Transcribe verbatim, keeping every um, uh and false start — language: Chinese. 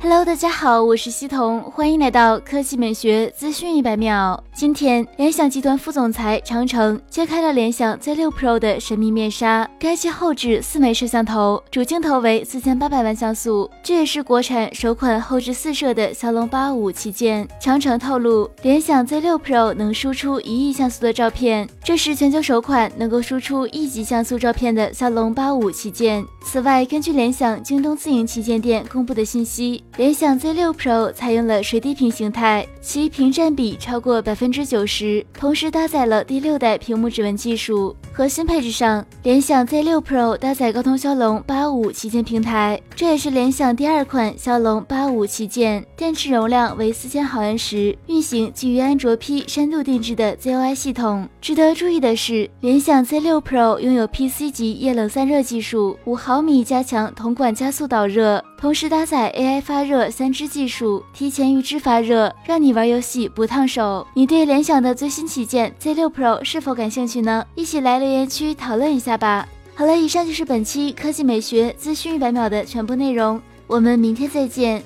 Hello， 大家好，我是西彤，欢迎来到科技美学资讯一百秒。今天，联想集团副总裁长城揭开了联想 Z 六 Pro 的神秘面纱。该机后置四枚摄像头，主镜头为四千八百万像素，这也是国产首款后置四摄的骁龙八五五旗舰。长城透露，联想 Z 六 Pro 能输出一亿像素的照片，这是全球首款能够输出一级像素照片的骁龙八五五旗舰。此外，根据联想京东自营旗舰店公布的信息，联想 Z 六 Pro 采用了水滴屏形态，其屏占比超过 百分之九十， 同时搭载了第六代屏幕指纹技术。核心配置上，联想 Z 六 Pro 搭载高通骁龙八五五旗舰平台，这也是联想第二款骁龙八五五旗舰。电池容量为四千毫安时，运行基于安卓 P 深度定制的 Z U I 系统。值得注意的是，联想 Z 六 Pro 拥有 P C 级夜冷散热技术，五毫米加强铜管加速导热，同时搭载 A I 发热三支技术，提前预知发热，让你玩游戏不烫手。你对联想的最新旗舰 Z 六 Pro 是否感兴趣呢？一起来留言区讨论一下吧。好了，以上就是本期科技美学资讯一百秒的全部内容，我们明天再见。